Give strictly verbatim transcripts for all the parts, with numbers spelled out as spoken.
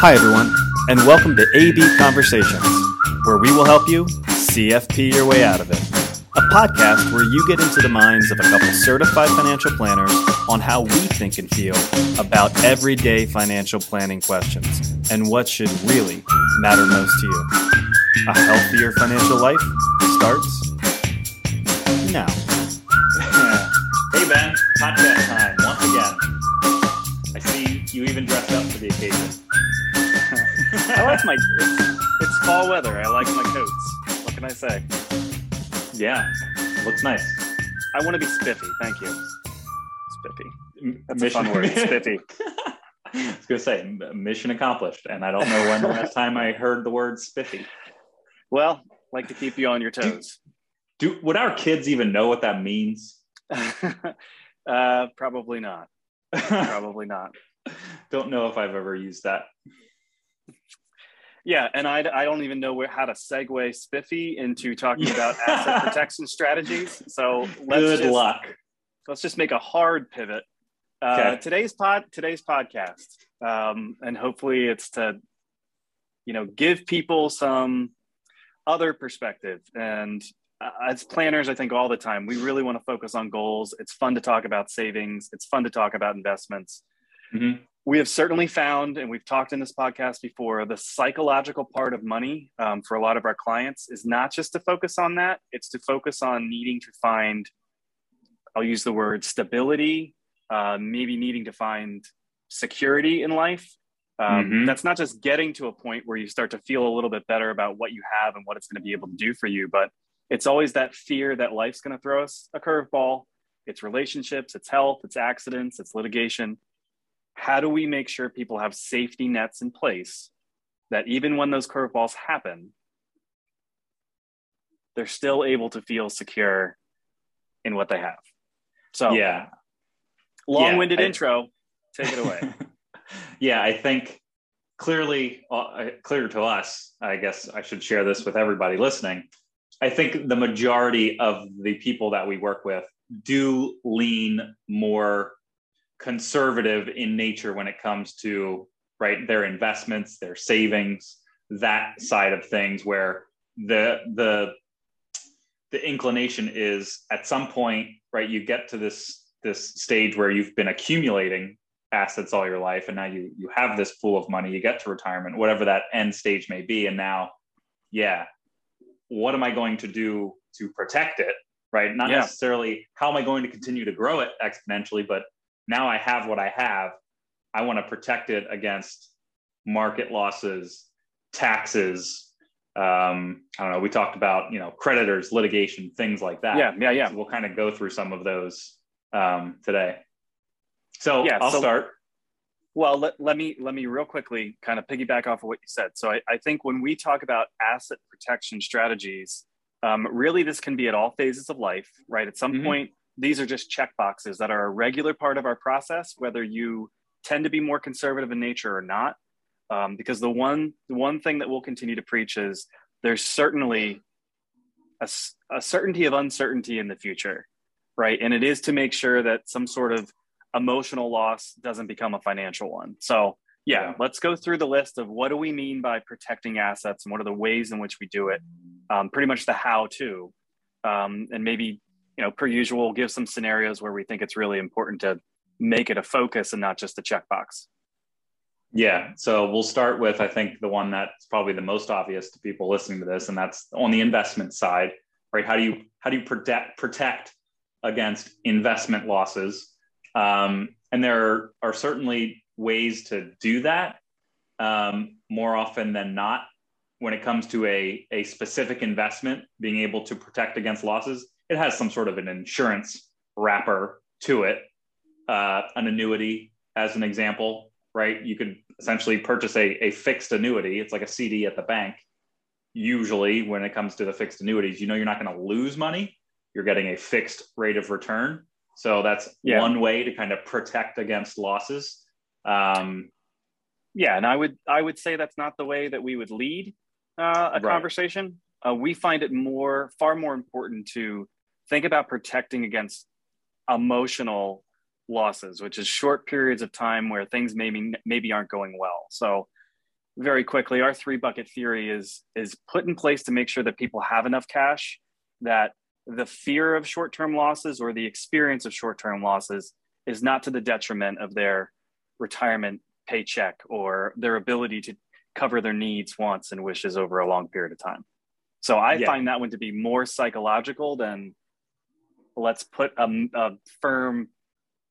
Hi, everyone, and welcome to A B Conversations, where we will help you C F P your way out of it. A podcast where you get into the minds of a couple certified financial planners on how we think and feel about everyday financial planning questions and what should really matter most to you. A healthier financial life starts now. Hey, Ben. Podcast time once again. I see you even dressed up for the occasion. I like my it's, it's fall weather. I like my coats. What can I say? Yeah, looks nice. I want to be spiffy. Thank you. Spiffy. That's mission. A fun word. Spiffy. I was going to say mission accomplished, and I don't know when the last time I heard the word spiffy. Well, like to keep you on your toes. Do, do would our kids even know what that means? uh, probably not. Probably not. Don't know if I've ever used that. Yeah, and I, I don't even know where, how to segue spiffy into talking about asset protection strategies. So let's good just, luck. Let's just make a hard pivot. Uh, okay. Today's pod, today's podcast, um, and hopefully it's to, you know, give people some other perspective. And uh, as planners, I think all the time we really want to focus on goals. It's fun to talk about savings. It's fun to talk about investments. Mm-hmm. We have certainly found, and we've talked in this podcast before, the psychological part of money um, for a lot of our clients is not just to focus on that. It's to focus on needing to find, I'll use the word stability, uh, maybe needing to find security in life. Um, mm-hmm. That's not just getting to a point where you start to feel a little bit better about what you have and what it's going to be able to do for you. But it's always that fear that life's going to throw us a curveball. It's relationships, it's health, it's accidents, it's litigation. How do we make sure people have safety nets in place that even when those curveballs happen, they're still able to feel secure in what they have? So yeah, long-winded yeah, I, intro, take it away. Yeah, I think clearly, uh, clear to us, I guess I should share this with everybody listening. I think the majority of the people that we work with do lean more conservative in nature when it comes to right their investments, their savings, that side of things, where the the the inclination is at some point, right, you get to this this stage where you've been accumulating assets all your life, and now you you have this pool of money, you get to retirement, whatever that end stage may be, and now yeah what am I going to do to protect it, right? Not yeah. necessarily how am I going to continue to grow it exponentially, but now I have what I have. I want to protect it against market losses, taxes. Um, I don't know. We talked about, you know, creditors, litigation, things like that. Yeah, yeah, yeah. So we'll kind of go through some of those um, today. So yeah, I'll so, start. Well, let, let me let me real quickly kind of piggyback off of what you said. So I, I think when we talk about asset protection strategies, um, really this can be at all phases of life, right? At some mm-hmm. point, these are just check boxes that are a regular part of our process, whether you tend to be more conservative in nature or not. Um, because the one the one thing that we'll continue to preach is there's certainly a, a certainty of uncertainty in the future, right? And it is to make sure that some sort of emotional loss doesn't become a financial one. So yeah, yeah. let's go through the list of what do we mean by protecting assets and what are the ways in which we do it, um, pretty much the how to, um, and maybe, you know, per usual, we'll give some scenarios where we think it's really important to make it a focus and not just a checkbox. Yeah. So we'll start with, I think, the one that's probably the most obvious to people listening to this, and that's on the investment side, right? How do you, how do you protect, protect against investment losses? Um, and there are certainly ways to do that um, more often than not. When it comes to a, a specific investment, being able to protect against losses, it has some sort of an insurance wrapper to it, uh, an annuity as an example, right? You could essentially purchase a, a fixed annuity. It's like a C D at the bank. Usually when it comes to the fixed annuities, you know, you're not going to lose money. You're getting a fixed rate of return. So that's yeah. one way to kind of protect against losses. Um, yeah. And I would, I would say that's not the way that we would lead uh, a right. conversation. Uh, we find it more, far more important to think about protecting against emotional losses, which is short periods of time where things maybe maybe aren't going well. So very quickly, our three bucket theory is, is put in place to make sure that people have enough cash that the fear of short-term losses or the experience of short-term losses is not to the detriment of their retirement paycheck or their ability to cover their needs, wants, and wishes over a long period of time. So I yeah. find that one to be more psychological than let's put a, a firm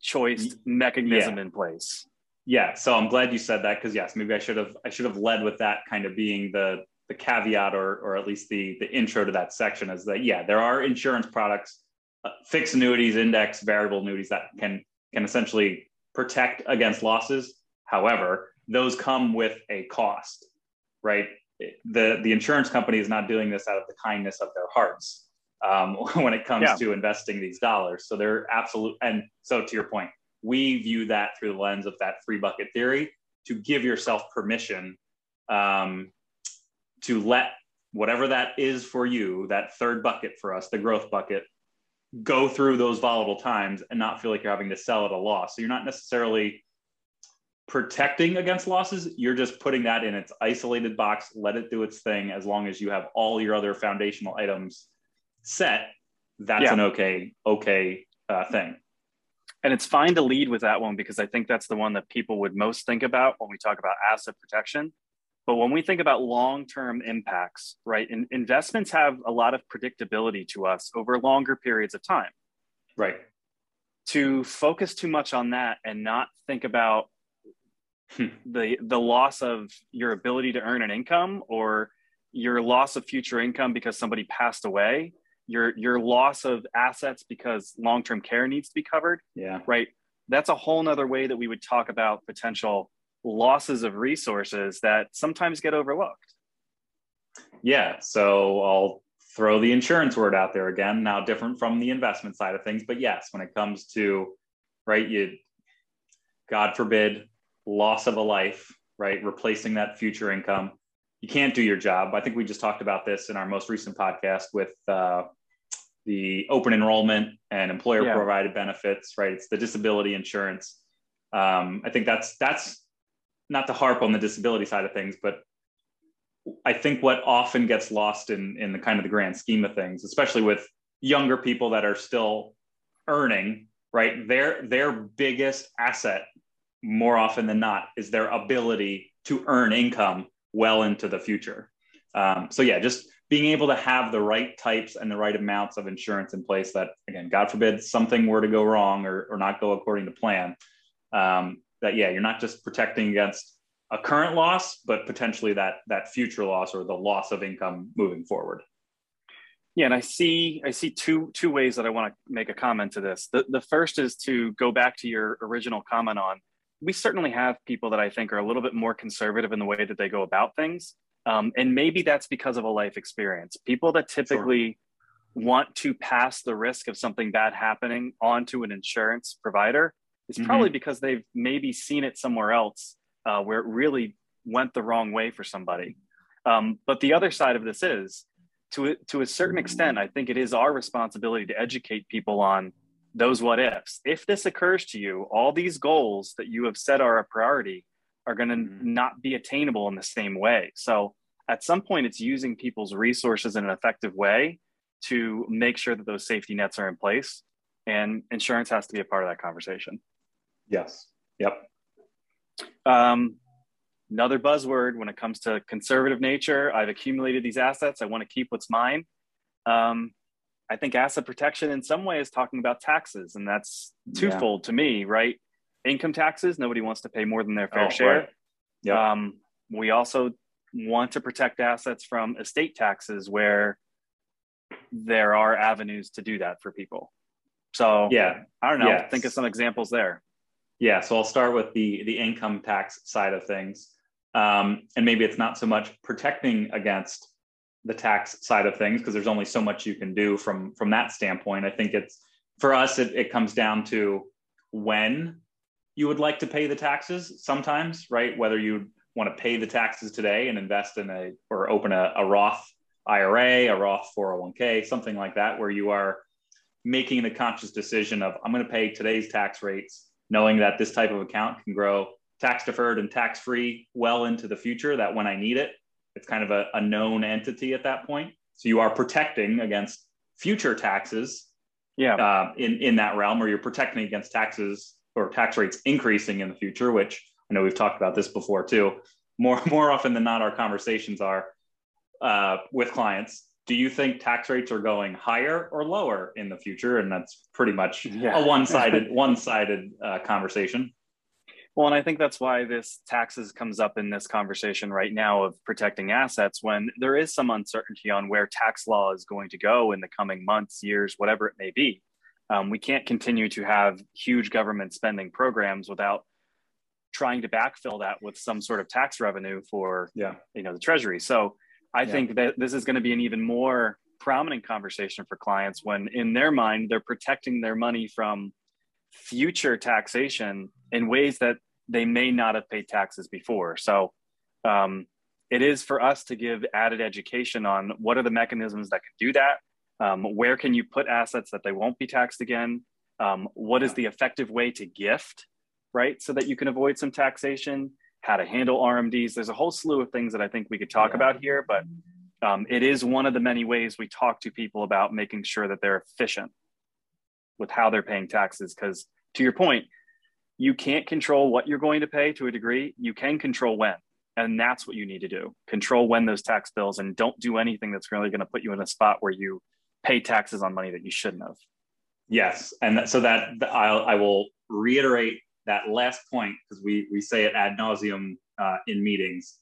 choice mechanism yeah. in place. Yeah. So I'm glad you said that, because yes, maybe I should have, I should have led with that kind of being the, the caveat, or, or at least the, the intro to that section, is that, yeah, there are insurance products, uh, fixed annuities, index, variable annuities that can, can essentially protect against losses. However, those come with a cost, right? The, the insurance company is not doing this out of the kindness of their hearts um, when it comes yeah. to investing these dollars. So they're absolute. And so to your point, we view that through the lens of that three bucket theory to give yourself permission um, to let whatever that is for you, that third bucket for us, the growth bucket, go through those volatile times and not feel like you're having to sell at a loss. So you're not necessarily protecting against losses, you're just putting that in its isolated box, let it do its thing. As long as you have all your other foundational items set, that's yeah. an okay, okay uh, thing. And it's fine to lead with that one, because I think that's the one that people would most think about when we talk about asset protection. But when we think about long-term impacts, right? In- investments have a lot of predictability to us over longer periods of time. Right. To focus too much on that and not think about Hmm. the the loss of your ability to earn an income, or your loss of future income because somebody passed away, your your loss of assets because long-term care needs to be covered. Yeah. Right. That's a whole nother way that we would talk about potential losses of resources that sometimes get overlooked. Yeah. So I'll throw the insurance word out there again, now different from the investment side of things. But yes, when it comes to, right, you, God forbid, loss of a life, right? Replacing that future income. You can't do your job. I think we just talked about this in our most recent podcast with uh, the open enrollment and employer yeah. provided benefits, right? It's the disability insurance. Um, I think that's, that's not to harp on the disability side of things, but I think what often gets lost in, in the kind of the grand scheme of things, especially with younger people that are still earning, right? Their, their biggest asset more often than not is their ability to earn income well into the future. Um, so yeah, just being able to have the right types and the right amounts of insurance in place that, again, God forbid something were to go wrong or, or not go according to plan, um, that, yeah, you're not just protecting against a current loss, but potentially that, that future loss or the loss of income moving forward. Yeah. And I see, I see two, two ways that I want to make a comment to this. The, the first is to go back to your original comment on, we certainly have people that I think are a little bit more conservative in the way that they go about things. Um, and maybe that's because of a life experience. People that typically sure. want to pass the risk of something bad happening onto an insurance provider is mm-hmm. probably because they've maybe seen it somewhere else uh, where it really went the wrong way for somebody. Um, but the other side of this is, to, to a certain extent, I think it is our responsibility to educate people on those what ifs. If this occurs to you, all these goals that you have said are a priority are going to mm-hmm. not be attainable in the same way. So at some point, it's using people's resources in an effective way to make sure that those safety nets are in place. And insurance has to be a part of that conversation. Yes. Yep. Um, another buzzword when it comes to conservative nature, I've accumulated these assets. I want to keep what's mine. Um, I think asset protection in some way is talking about taxes, and that's twofold yeah. to me, right? Income taxes, nobody wants to pay more than their fair oh, share. Right. Yep. Um, we also want to protect assets from estate taxes where there are avenues to do that for people. So yeah, I don't know, yes. think of some examples there. Yeah, so I'll start with the, the income tax side of things. Um, and maybe it's not so much protecting against the tax side of things, because there's only so much you can do from, from that standpoint. I think it's, for us, it, it comes down to when you would like to pay the taxes sometimes, right? Whether you want to pay the taxes today and invest in a, or open a, a Roth I R A, a Roth four oh one k, something like that, where you are making the conscious decision of, I'm going to pay today's tax rates, knowing that this type of account can grow tax deferred and tax free well into the future, that when I need it, it's kind of a, a known entity at that point. So you are protecting against future taxes yeah. uh, in, in that realm, or you're protecting against taxes or tax rates increasing in the future, which I know we've talked about this before too. More, more often than not, our conversations are uh, with clients. Do you think tax rates are going higher or lower in the future? And that's pretty much yeah. a one-sided one-sided uh, conversation. Well, and I think that's why this taxes comes up in this conversation right now of protecting assets, when there is some uncertainty on where tax law is going to go in the coming months, years, whatever it may be. Um, we can't continue to have huge government spending programs without trying to backfill that with some sort of tax revenue for yeah. you know, the Treasury. So I yeah. think that this is going to be an even more prominent conversation for clients when, in their mind, they're protecting their money from future taxation in ways that they may not have paid taxes before. So um, it is for us to give added education on what are the mechanisms that can do that. Um, where can you put assets that they won't be taxed again? Um, what is the effective way to gift, right? So that you can avoid some taxation, how to handle R M Ds. There's a whole slew of things that I think we could talk yeah. about here, but um, it is one of the many ways we talk to people about making sure that they're efficient with how they're paying taxes. Because to your point, you can't control what you're going to pay to a degree. You can control when, and that's what you need to do. Control when those tax bills, and don't do anything that's really going to put you in a spot where you pay taxes on money that you shouldn't have. Yes, and that, so that I'll, I will reiterate that last point, because we, we say it ad nauseum uh, in meetings.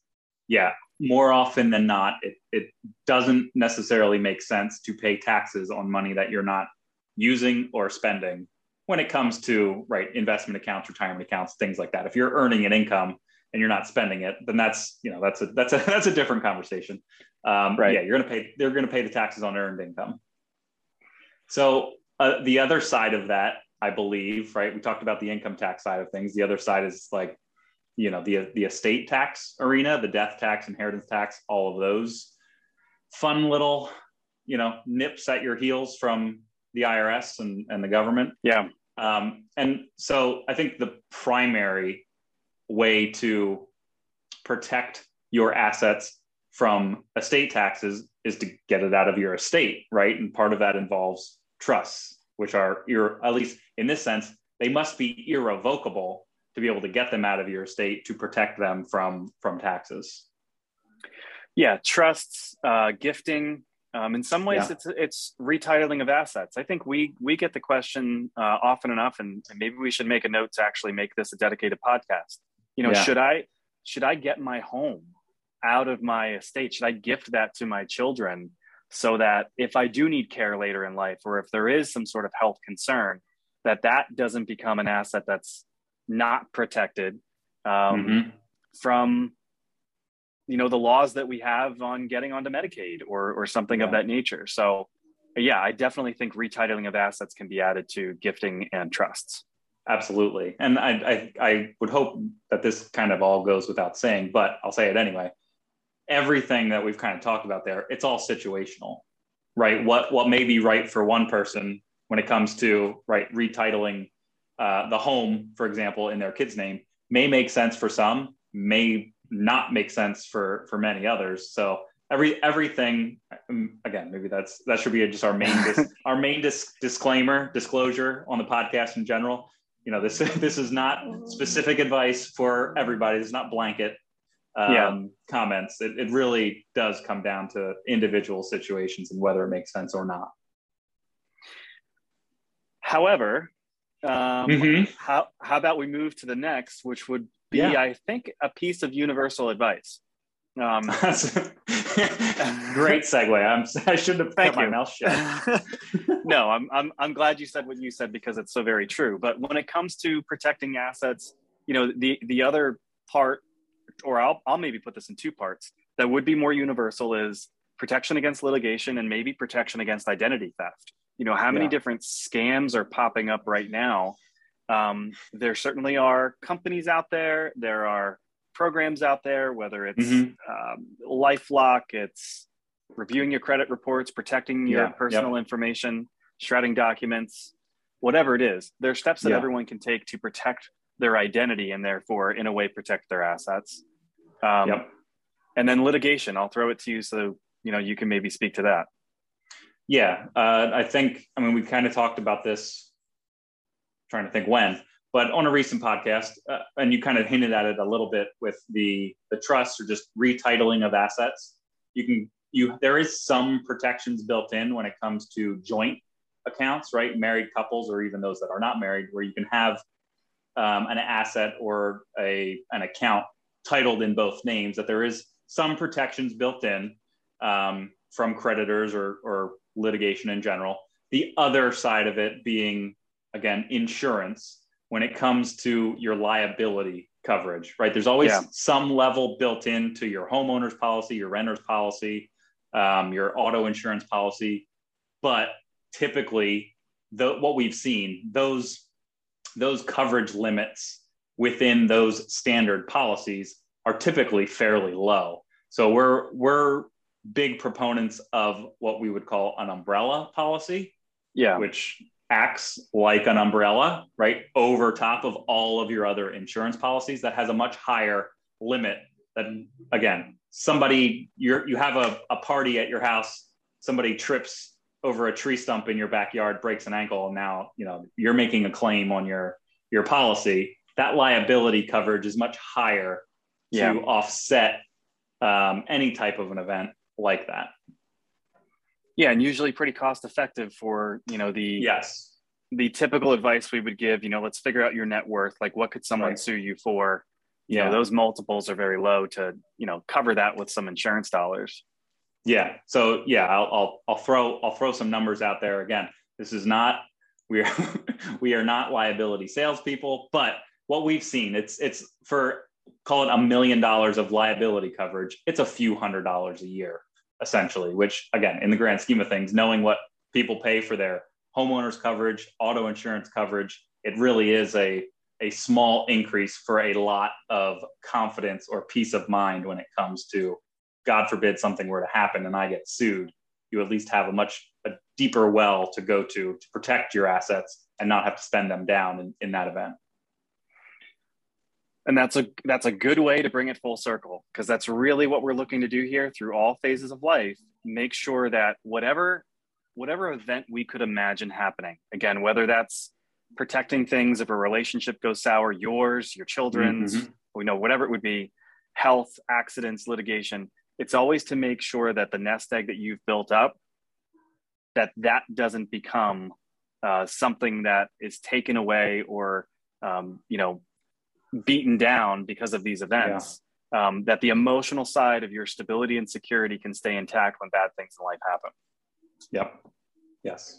Yeah, more often than not, it, it doesn't necessarily make sense to pay taxes on money that you're not using or spending. When it comes to right investment accounts, retirement accounts, things like that, if you're earning an income and you're not spending it, then that's you know that's a that's a that's a different conversation. Um, right? Yeah, you're gonna pay. They're gonna pay the taxes on earned income. So uh, the other side of that, I believe, right? We talked about the income tax side of things. The other side is like, you know, the the estate tax arena, the death tax, inheritance tax, all of those fun little you know nips at your heels from the I R S and, and the government. Yeah. Um, and so I think the primary way to protect your assets from estate taxes is to get it out of your estate, right? And part of that involves trusts, which are, ir- at least in this sense, they must be irrevocable to be able to get them out of your estate to protect them from, from taxes. Yeah, trusts, uh, gifting, Um, in some ways, yeah. it's it's retitling of assets. I think we we get the question uh, often enough, and, and maybe we should make a note to actually make this a dedicated podcast. You know, yeah. should I should I get my home out of my estate? Should I gift that to my children so that if I do need care later in life, or if there is some sort of health concern, that that doesn't become an asset that's not protected um, mm-hmm. from you know, the laws that we have on getting onto Medicaid or or something yeah. of that nature. So yeah, I definitely think retitling of assets can be added to gifting and trusts. Absolutely. And I, I, I would hope that this kind of all goes without saying, but I'll say it anyway. Everything that we've kind of talked about there, it's all situational, right? What, what may be right for one person when it comes to, right, retitling uh, the home, for example, in their kid's name may make sense for some, may not make sense for for many others. So every everything again, maybe that's that should be just our main dis, our main dis, disclaimer disclosure on the podcast in general. You know, this this is not specific advice for everybody. It's not blanket um, yeah. comments. It it really does come down to individual situations and whether it makes sense or not. However, um, mm-hmm. how how about we move to the next, which would be, yeah. I think, a piece of universal advice. Um, Great segue. I'm, I shouldn't have kept my mouth shut. No, I'm, I'm, I'm glad you said what you said because it's so very true. But when it comes to protecting assets, you know, the, the other part, or I'll, I'll maybe put this in two parts, that would be more universal is protection against litigation and maybe protection against identity theft. You know, how many yeah. different scams are popping up right now? Um, there certainly are companies out there. There are programs out there, whether it's mm-hmm. um, LifeLock, it's reviewing your credit reports, protecting your yeah, personal yep. information, shredding documents, whatever it is. There are steps that yeah. everyone can take to protect their identity and therefore in a way protect their assets. Um, yep. And then litigation, I'll throw it to you so you know you can maybe speak to that. Yeah, uh, I think, I mean, we kind of talked about this, trying to think when, but on a recent podcast, uh, and you kind of hinted at it a little bit with the, the trust or just retitling of assets. You can, you there is some protections built in when it comes to joint accounts, right? Married couples or even those that are not married, where you can have um, an asset or a an account titled in both names, that there is some protections built in um, from creditors or, or litigation in general. The other side of it being, again, insurance when it comes to your liability coverage, right? There's always yeah. some level built into your homeowner's policy, your renter's policy, um, your auto insurance policy. But typically, the, what we've seen, those those coverage limits within those standard policies are typically fairly low. So we're we're big proponents of what we would call an umbrella policy, yeah, which acts like an umbrella, right, over top of all of your other insurance policies, that has a much higher limit. That, again, somebody, you're, you have a, a party at your house, somebody trips over a tree stump in your backyard, breaks an ankle, and now, you know, you're making a claim on your, your policy. That liability coverage is much higher to yeah. offset um, any type of an event like that. Yeah, and usually pretty cost effective for, you know, the yes. the typical advice we would give, you know, let's figure out your net worth, like what could someone right. sue you for? You yeah. know, those multiples are very low to, you know, cover that with some insurance dollars. Yeah. So yeah, I'll I'll, I'll throw I'll throw some numbers out there. Again, this is not we are we are not liability salespeople, but what we've seen, it's it's for call it a million dollars of liability coverage, it's a few hundred dollars a year, essentially, which again, in the grand scheme of things, knowing what people pay for their homeowners coverage, auto insurance coverage, it really is a, a small increase for a lot of confidence or peace of mind when it comes to, God forbid something were to happen and I get sued, you at least have a much a deeper well to go to to protect your assets and not have to spend them down in, in that event. And that's a that's a good way to bring it full circle, because that's really what we're looking to do here through all phases of life. Make sure that whatever whatever event we could imagine happening, again, whether that's protecting things if a relationship goes sour, yours, your children's, mm-hmm. you know, whatever it would be, health, accidents, litigation, it's always to make sure that the nest egg that you've built up, that that doesn't become uh, something that is taken away or, um, you know, beaten down because of these events, yeah. um, that the emotional side of your stability and security can stay intact when bad things in life happen. Yep. Yes.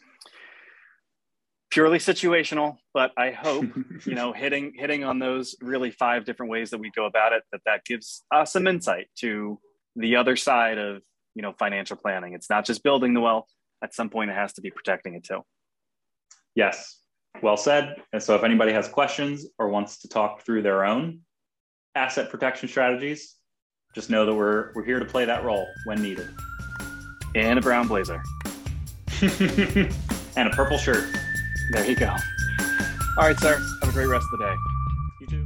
Purely situational, but I hope, you know, hitting, hitting on those really five different ways that we go about it, that that gives us some insight to the other side of, you know, financial planning. It's not just building the wealth. At some point, it has to be protecting it too. Yes. Well said. And so if anybody has questions or wants to talk through their own asset protection strategies, just know that we're we're here to play that role when needed. And a brown blazer. And a purple shirt. There you go. All right, sir. Have a great rest of the day. You too.